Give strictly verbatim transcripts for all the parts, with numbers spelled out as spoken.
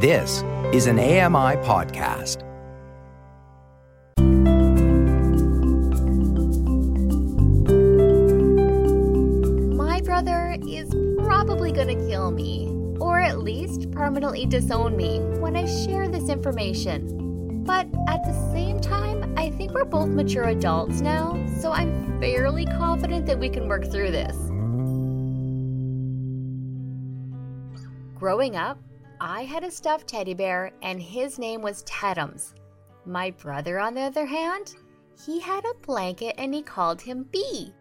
This is an A M I podcast. My brother is probably going to kill me, or at least permanently disown me when I share this information. But at the same time, I think we're both mature adults now, so I'm fairly confident that we can work through this. Growing up, I had a stuffed teddy bear, and his name was Tedums. My brother, on the other hand, he had a blanket, and he called him Bee.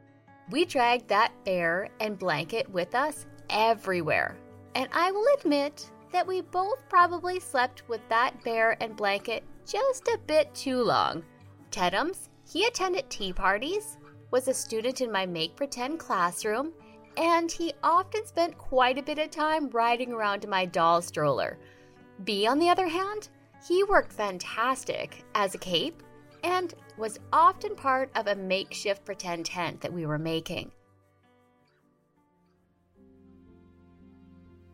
We dragged that bear and blanket with us everywhere. And I will admit that we both probably slept with that bear and blanket just a bit too long. Tedums, he attended tea parties, was a student in my make-pretend classroom, and he often spent quite a bit of time riding around in my doll stroller. Bee, on the other hand, he worked fantastic as a cape and was often part of a makeshift pretend tent that we were making.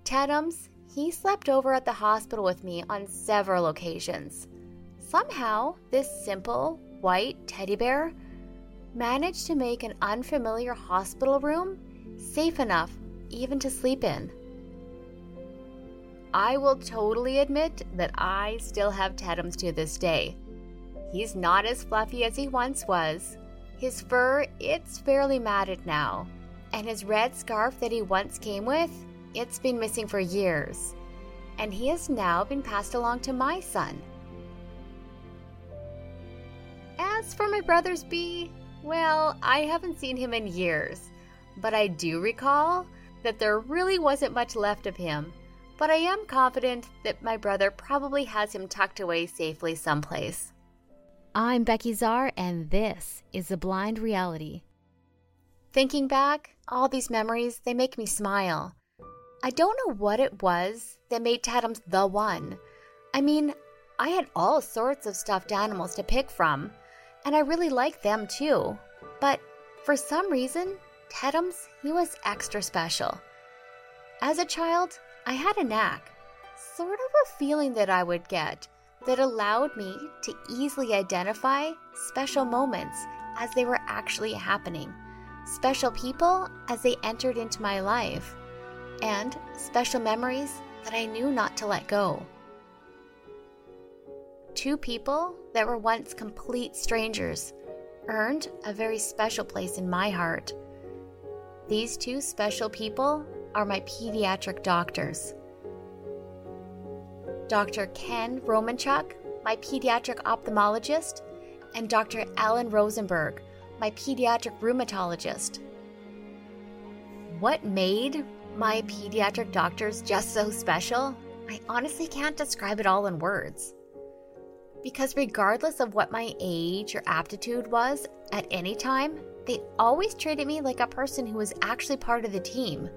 Tedums, he slept over at the hospital with me on several occasions. Somehow, this simple, white teddy bear managed to make an unfamiliar hospital room safe enough even to sleep in. I will totally admit that I still have Tedums to this day. He's not as fluffy as he once was. His fur, it's fairly matted now. And his red scarf that he once came with, it's been missing for years. And he has now been passed along to my son. As for my brother's Bee, well, I haven't seen him in years. But I do recall that there really wasn't much left of him, but I am confident that my brother probably has him tucked away safely someplace. I'm Becky Czar, and this is A Blind Reality. Thinking back, all these memories, they make me smile. I don't know what it was that made Tedums the one. I mean, I had all sorts of stuffed animals to pick from, and I really liked them too, but for some reason, Tedums, he was extra special. As a child, I had a knack, sort of a feeling that I would get, that allowed me to easily identify special moments as they were actually happening, special people as they entered into my life, and special memories that I knew not to let go. Two people that were once complete strangers earned a very special place in my heart. These two special people are my pediatric doctors. Doctor Ken Romanchuk, my pediatric ophthalmologist, and Doctor Alan Rosenberg, my pediatric rheumatologist. What made my pediatric doctors just so special? I honestly can't describe it all in words. Because regardless of what my age or aptitude was at any time, they always treated me like a person who was actually part of the team.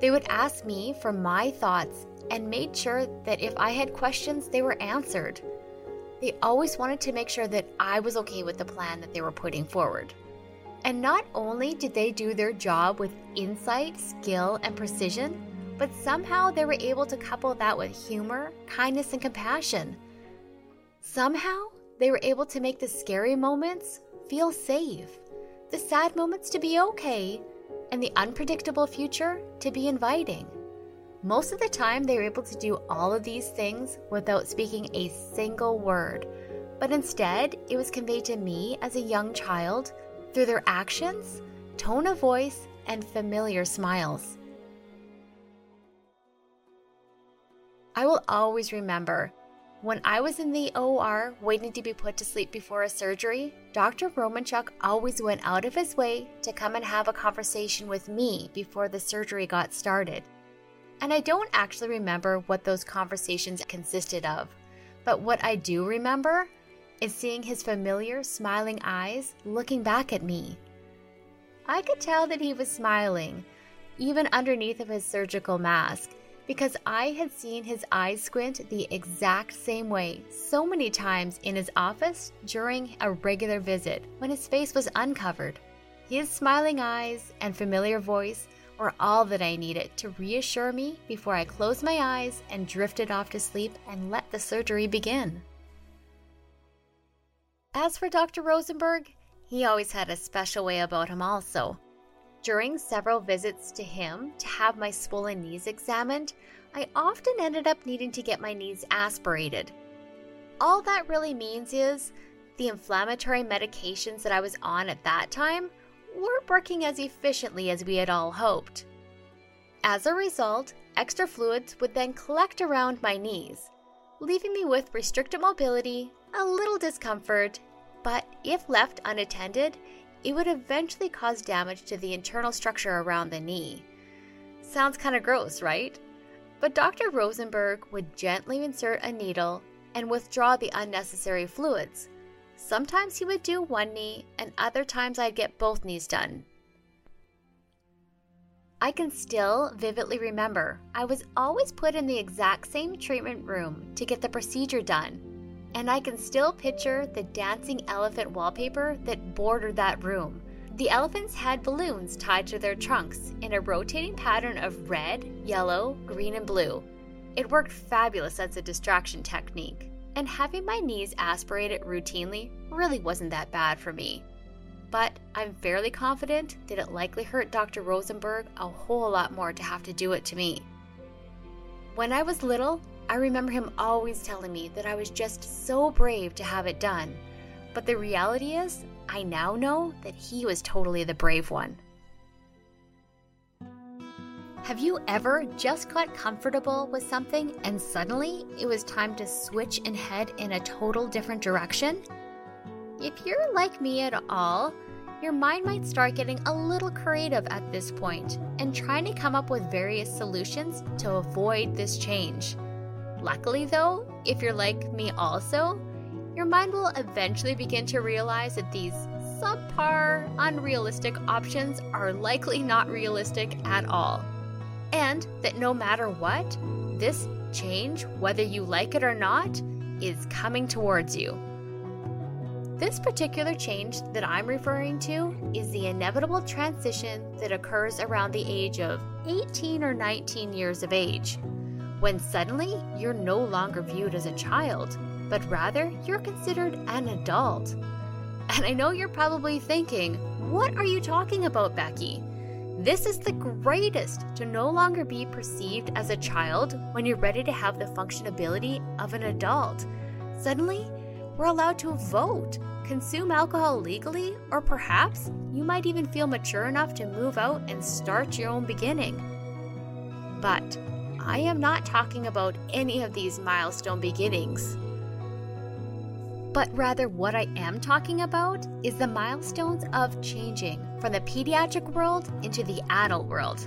They would ask me for my thoughts and made sure that if I had questions, they were answered. They always wanted to make sure that I was okay with the plan that they were putting forward. And not only did they do their job with insight, skill, and precision, but somehow they were able to couple that with humor, kindness, and compassion. Somehow, they were able to make the scary moments feel safe, the sad moments to be okay, and the unpredictable future to be inviting. Most of the time, they were able to do all of these things without speaking a single word, but instead, it was conveyed to me as a young child through their actions, tone of voice, and familiar smiles. I will always remember when I was in the O R waiting to be put to sleep before a surgery, Doctor Romanchuk always went out of his way to come and have a conversation with me before the surgery got started. And I don't actually remember what those conversations consisted of, but what I do remember is seeing his familiar, smiling eyes looking back at me. I could tell that he was smiling, even underneath of his surgical mask, because I had seen his eyes squint the exact same way so many times in his office during a regular visit when his face was uncovered. His smiling eyes and familiar voice or all that I needed to reassure me before I closed my eyes and drifted off to sleep and let the surgery begin. As for Doctor Rosenberg, he always had a special way about him also. During several visits to him to have my swollen knees examined, I often ended up needing to get my knees aspirated. All that really means is the inflammatory medications that I was on at that time weren't working as efficiently as we had all hoped. As a result, extra fluids would then collect around my knees, leaving me with restricted mobility, a little discomfort, but if left unattended, it would eventually cause damage to the internal structure around the knee. Sounds kind of gross, right? But Doctor Rosenberg would gently insert a needle and withdraw the unnecessary fluids. Sometimes he would do one knee, and other times I'd get both knees done. I can still vividly remember I was always put in the exact same treatment room to get the procedure done, and I can still picture the dancing elephant wallpaper that bordered that room. The elephants had balloons tied to their trunks in a rotating pattern of red, yellow, green, and blue. It worked fabulous as a distraction technique, and having my knees aspirated routinely really wasn't that bad for me. But I'm fairly confident that it likely hurt Doctor Rosenberg a whole lot more to have to do it to me. When I was little, I remember him always telling me that I was just so brave to have it done. But the reality is, I now know that he was totally the brave one. Have you ever just got comfortable with something and suddenly it was time to switch and head in a total different direction? If you're like me at all, your mind might start getting a little creative at this point and trying to come up with various solutions to avoid this change. Luckily though, if you're like me also, your mind will eventually begin to realize that these subpar, unrealistic options are likely not realistic at all. And that no matter what, this change, whether you like it or not, is coming towards you. This particular change that I'm referring to is the inevitable transition that occurs around the age of eighteen or nineteen years of age, when suddenly you're no longer viewed as a child, but rather you're considered an adult. And I know you're probably thinking, what are you talking about, Becky? This is the greatest, to no longer be perceived as a child when you're ready to have the functionability of an adult. Suddenly, we're allowed to vote, consume alcohol legally, or perhaps you might even feel mature enough to move out and start your own beginning. But I am not talking about any of these milestone beginnings. But rather what I am talking about is the milestones of changing from the pediatric world into the adult world.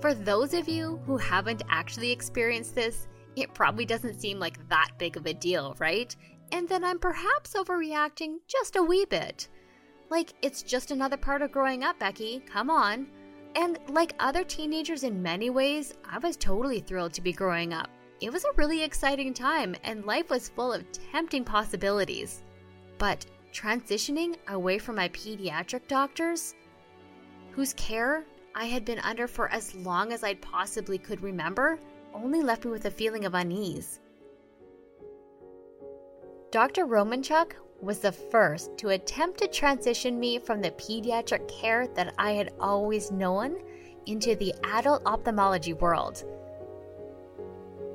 For those of you who haven't actually experienced this, it probably doesn't seem like that big of a deal, right? And then I'm perhaps overreacting just a wee bit. Like, it's just another part of growing up, Becky, come on. And like other teenagers in many ways, I was totally thrilled to be growing up. It was a really exciting time, and life was full of tempting possibilities. But transitioning away from my pediatric doctors, whose care I had been under for as long as I possibly could remember, only left me with a feeling of unease. Doctor Romanchuk was the first to attempt to transition me from the pediatric care that I had always known into the adult ophthalmology world.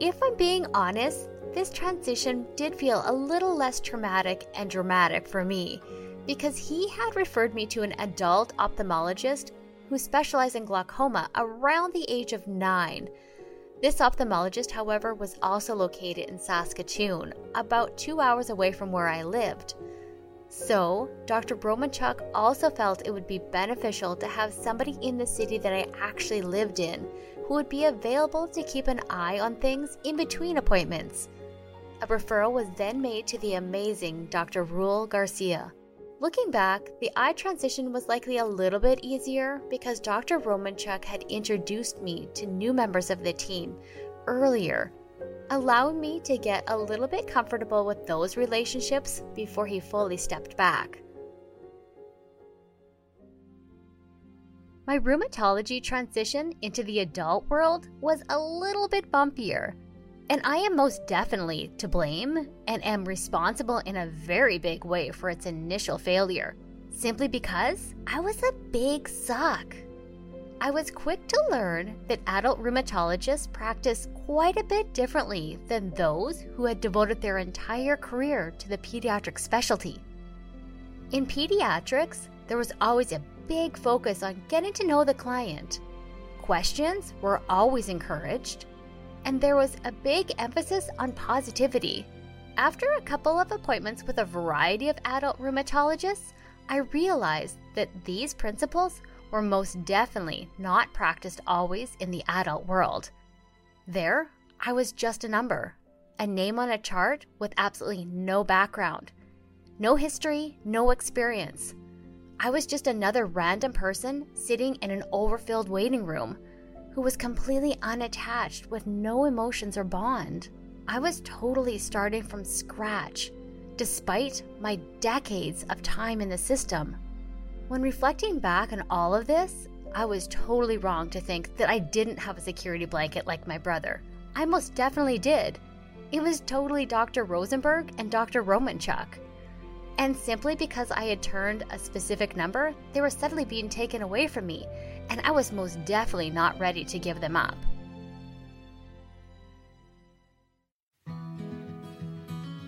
If I'm being honest, this transition did feel a little less traumatic and dramatic for me because he had referred me to an adult ophthalmologist who specialized in glaucoma around the age of nine. This ophthalmologist, however, was also located in Saskatchewan, about two hours away from where I lived. So, Doctor Romanchuk also felt it would be beneficial to have somebody in the city that I actually lived in who would be available to keep an eye on things in between appointments. A referral was then made to the amazing Doctor Ruel Garcia. Looking back, the eye transition was likely a little bit easier because Doctor Romanchuk had introduced me to new members of the team earlier, allowing me to get a little bit comfortable with those relationships before he fully stepped back. My rheumatology transition into the adult world was a little bit bumpier, and I am most definitely to blame and am responsible in a very big way for its initial failure, simply because I was a big suck. I was quick to learn that adult rheumatologists practice quite a bit differently than those who had devoted their entire career to the pediatric specialty. In pediatrics, there was always a big focus on getting to know the client. Questions were always encouraged, and there was a big emphasis on positivity. After a couple of appointments with a variety of adult rheumatologists, I realized that these principles were most definitely not practiced always in the adult world. There, I was just a number, a name on a chart with absolutely no background, no history, no experience. I was just another random person sitting in an overfilled waiting room who was completely unattached with no emotions or bond. I was totally starting from scratch, despite my decades of time in the system. When reflecting back on all of this, I was totally wrong to think that I didn't have a security blanket like my brother. I most definitely did. It was totally Doctor Rosenberg and Doctor Romanchuk. And simply because I had turned a specific number, they were suddenly being taken away from me, and I was most definitely not ready to give them up.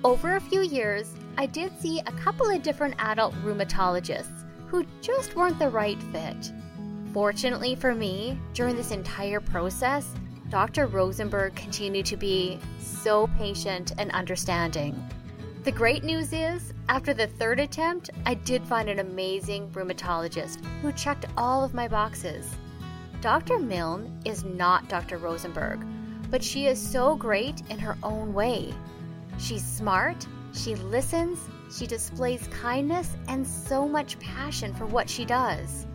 Over a few years, I did see a couple of different adult rheumatologists who just weren't the right fit. Fortunately for me, during this entire process, Doctor Rosenberg continued to be so patient and understanding. The great news is, after the third attempt, I did find an amazing rheumatologist who checked all of my boxes. Doctor Milne is not Doctor Rosenberg, but she is so great in her own way. She's smart, she listens, she displays kindness and so much passion for what she does.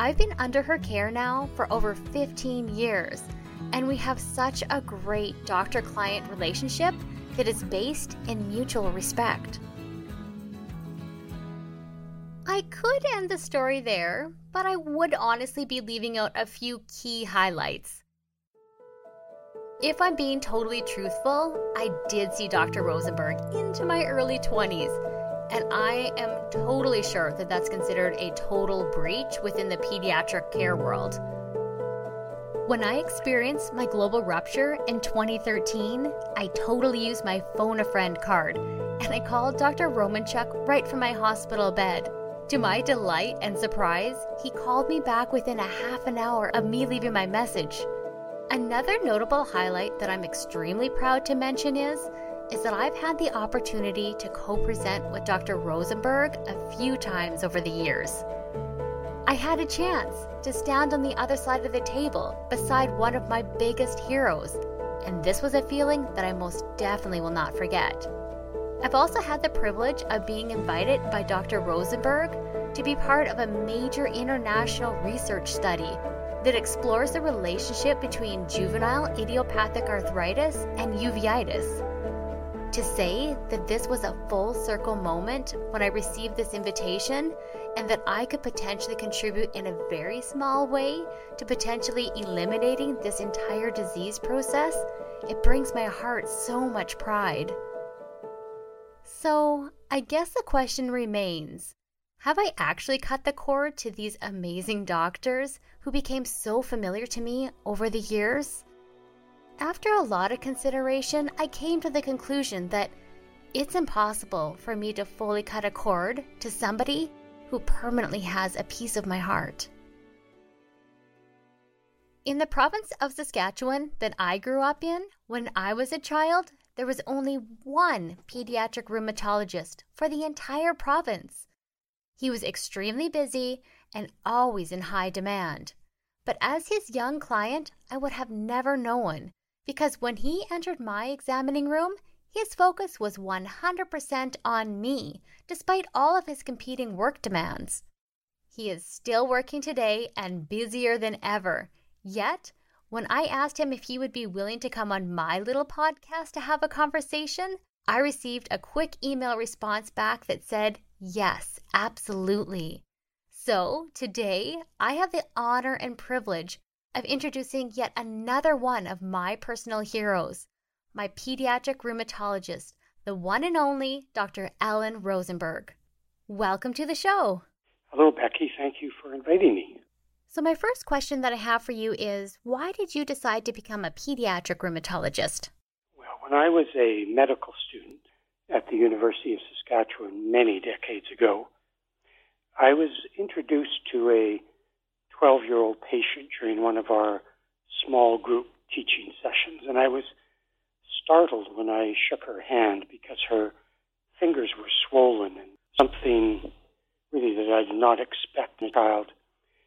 I've been under her care now for over fifteen years, and we have such a great doctor-client relationship that is based in mutual respect. I could end the story there, but I would honestly be leaving out a few key highlights. If I'm being totally truthful, I did see Doctor Rosenberg into my early twenties, and I am totally sure that that's considered a total breach within the pediatric care world. When I experienced my global rupture in twenty thirteen, I totally used my phone a friend card, and I called Doctor Romanchuk right from my hospital bed. To my delight and surprise, he called me back within a half an hour of me leaving my message. Another notable highlight that I'm extremely proud to mention is, is that I've had the opportunity to co-present with Doctor Rosenberg a few times over the years. I had a chance to stand on the other side of the table beside one of my biggest heroes, and this was a feeling that I most definitely will not forget. I've also had the privilege of being invited by Doctor Rosenberg to be part of a major international research study that explores the relationship between juvenile idiopathic arthritis and uveitis. To say that this was a full circle moment when I received this invitation and that I could potentially contribute in a very small way to potentially eliminating this entire disease process, it brings my heart so much pride. So I guess the question remains, have I actually cut the cord to these amazing doctors who became so familiar to me over the years? After a lot of consideration, I came to the conclusion that it's impossible for me to fully cut a cord to somebody who permanently has a piece of my heart. In the province of Saskatchewan that I grew up in, when I was a child, there was only one pediatric rheumatologist for the entire province. He was extremely busy and always in high demand. But as his young client, I would have never known, because when he entered my examining room, his focus was one hundred percent on me, despite all of his competing work demands. He is still working today and busier than ever. Yet, when I asked him if he would be willing to come on my little podcast to have a conversation, I received a quick email response back that said, yes, absolutely. So today, I have the honor and privilege of introducing yet another one of my personal heroes, my pediatric rheumatologist, the one and only Doctor Alan Rosenberg. Welcome to the show. Hello, Becky. Thank you for inviting me. So my first question that I have for you is, why did you decide to become a pediatric rheumatologist? Well, when I was a medical student at the University of Saskatchewan many decades ago, I was introduced to a twelve-year-old patient during one of our small group teaching sessions, and I was startled when I shook her hand because her fingers were swollen and something really that I did not expect in a child.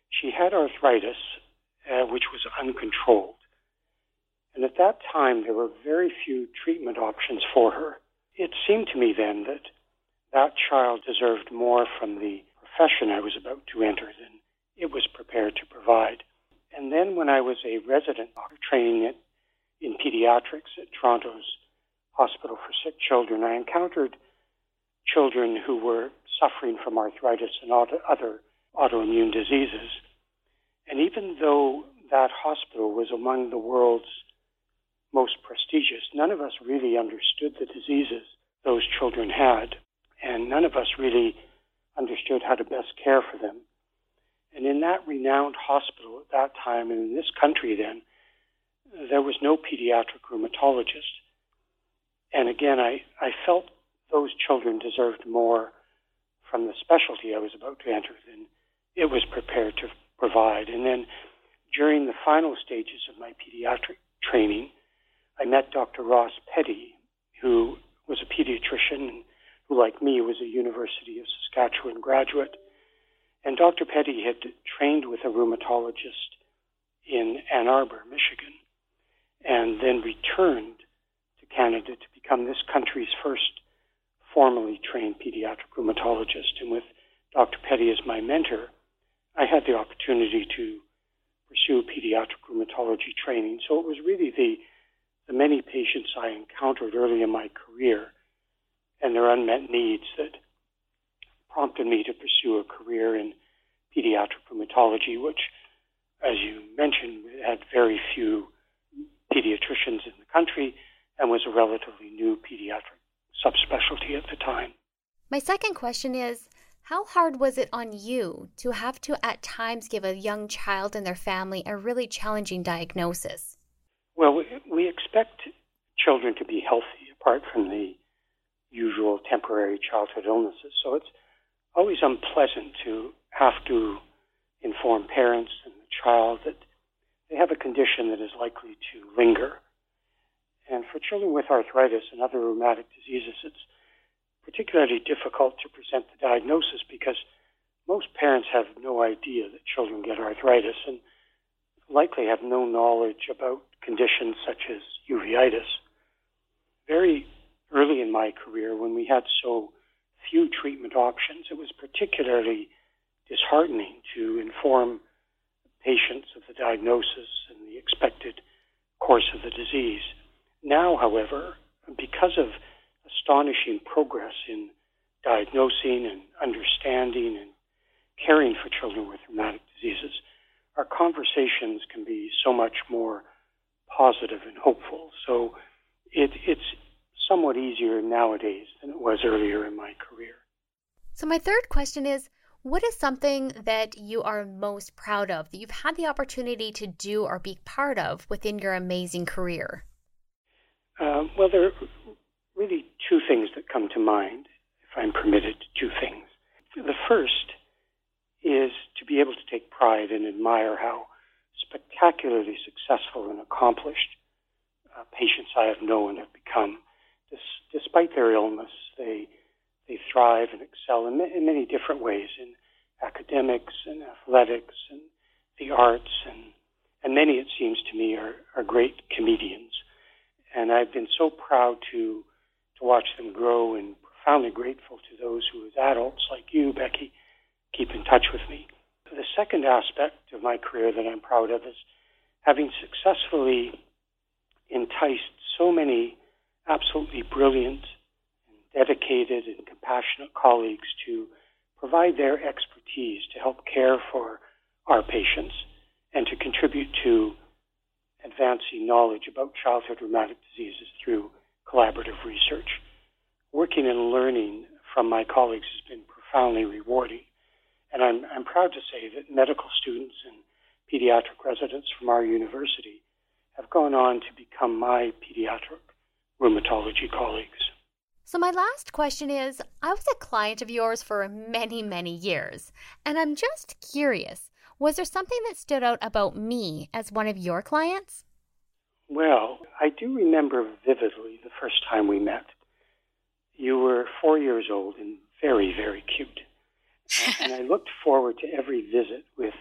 She had arthritis, uh, which was uncontrolled. And at that time, there were very few treatment options for her. It seemed to me then that that child deserved more from the profession I was about to enter than it was prepared to provide. And then when I was a resident doctor training at in pediatrics at Toronto's Hospital for Sick Children, I encountered children who were suffering from arthritis and auto- other autoimmune diseases. And even though that hospital was among the world's most prestigious, none of us really understood the diseases those children had, and none of us really understood how to best care for them. And in that renowned hospital at that time, and in this country then, there was no pediatric rheumatologist. And again, I, I felt those children deserved more from the specialty I was about to enter than it was prepared to provide. And then during the final stages of my pediatric training, I met Doctor Ross Petty, who was a pediatrician who, like me, was a University of Saskatchewan graduate. And Doctor Petty had trained with a rheumatologist in Ann Arbor, Michigan, and then returned to Canada to become this country's first formally trained pediatric rheumatologist. And with Doctor Petty as my mentor, I had the opportunity to pursue pediatric rheumatology training. So it was really the, the many patients I encountered early in my career and their unmet needs that prompted me to pursue a career in pediatric rheumatology, which, as you mentioned, had very few pediatricians in the country and was a relatively new pediatric subspecialty at the time. My second question is, how hard was it on you to have to at times give a young child and their family a really challenging diagnosis? Well, we expect children to be healthy apart from the usual temporary childhood illnesses. So it's always unpleasant to have to inform parents and the child that they have a condition that is likely to linger. And for children with arthritis and other rheumatic diseases, it's particularly difficult to present the diagnosis because most parents have no idea that children get arthritis and likely have no knowledge about conditions such as uveitis. Very early in my career, when we had so few treatment options, it was particularly disheartening to inform patients of the diagnosis and the expected course of the disease. Now, however, because of astonishing progress in diagnosing and understanding and caring for children with rheumatic diseases, our conversations can be so much more positive and hopeful. So it, it's somewhat easier nowadays than it was earlier in my career. So my third question is, what is something that you are most proud of, that you've had the opportunity to do or be part of within your amazing career? Um, well, there are really two things that come to mind, if I'm permitted, two things. The first is to be able to take pride and admire how spectacularly successful and accomplished uh, patients I have known have become. Des- despite their illness, they They thrive and excel in, in many different ways, in academics and athletics and the arts. And, and many, it seems to me, are, are great comedians. And I've been so proud to to watch them grow and profoundly grateful to those who, as adults like you, Becky, keep in touch with me. The second aspect of my career that I'm proud of is having successfully enticed so many absolutely brilliant, dedicated and compassionate colleagues to provide their expertise to help care for our patients and to contribute to advancing knowledge about childhood rheumatic diseases through collaborative research. Working and learning from my colleagues has been profoundly rewarding, and I'm, I'm proud to say that medical students and pediatric residents from our university have gone on to become my pediatric rheumatology colleagues. So my last question is, I was a client of yours for many, many years, and I'm just curious, was there something that stood out about me as one of your clients? Well, I do remember vividly the first time we met. You were four years old and very, very cute. And I looked forward to every visit with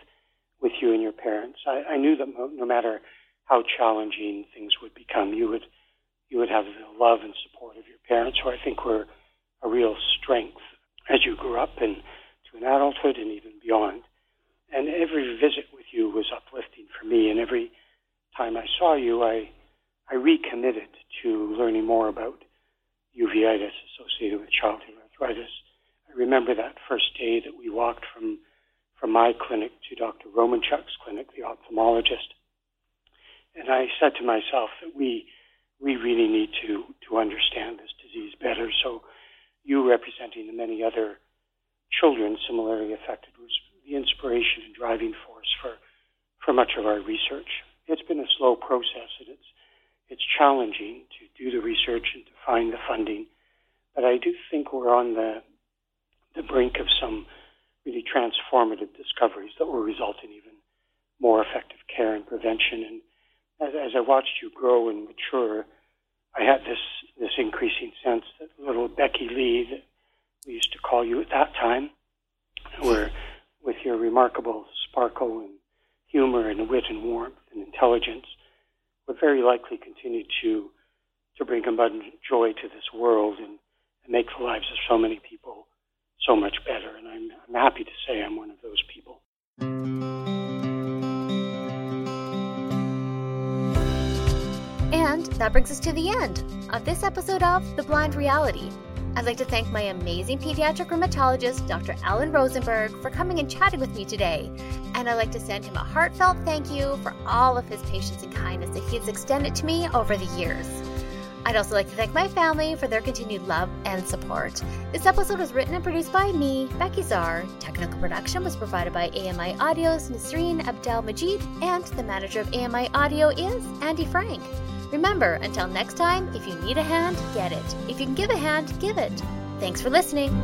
with you and your parents. I, I knew that no matter how challenging things would become, you would you would have the love and support of your parents, who I think were a real strength as you grew up and to an adulthood and even beyond. And every visit with you was uplifting for me, and every time I saw you, I I recommitted to learning more about uveitis associated with childhood arthritis. I remember that first day that we walked from from my clinic to Doctor Romanchuk's clinic, the ophthalmologist, and I said to myself that we we really need to to understand this disease better. So you, representing the many other children similarly affected, was the inspiration and driving force for, for much of our research. It's been a slow process, and it's it's challenging to do the research and to find the funding, but I do think we're on the the brink of some really transformative discoveries that will result in even more effective care and prevention. And as, as I watched you grow and mature, I had this this increasing sense that little Becky Lee, that we used to call you at that time, were with your remarkable sparkle and humor and wit and warmth and intelligence, would very likely continue to to bring abundant joy to this world and, and make the lives of so many people so much better. And I'm, I'm happy to say I'm one of those people. And that brings us to the end of this episode of The Blind Reality. I'd like to thank my amazing pediatric rheumatologist, Doctor Alan Rosenberg, for coming and chatting with me today. And I'd like to send him a heartfelt thank you for all of his patience and kindness that he's extended to me over the years. I'd also like to thank my family for their continued love and support. This episode was written and produced by me, Becky Czar. Technical production was provided by A M I Audio's Nasreen Abdel-Majid, and the manager of A M I Audio is Andy Frank. Remember, until next time, if you need a hand, get it. If you can give a hand, give it. Thanks for listening.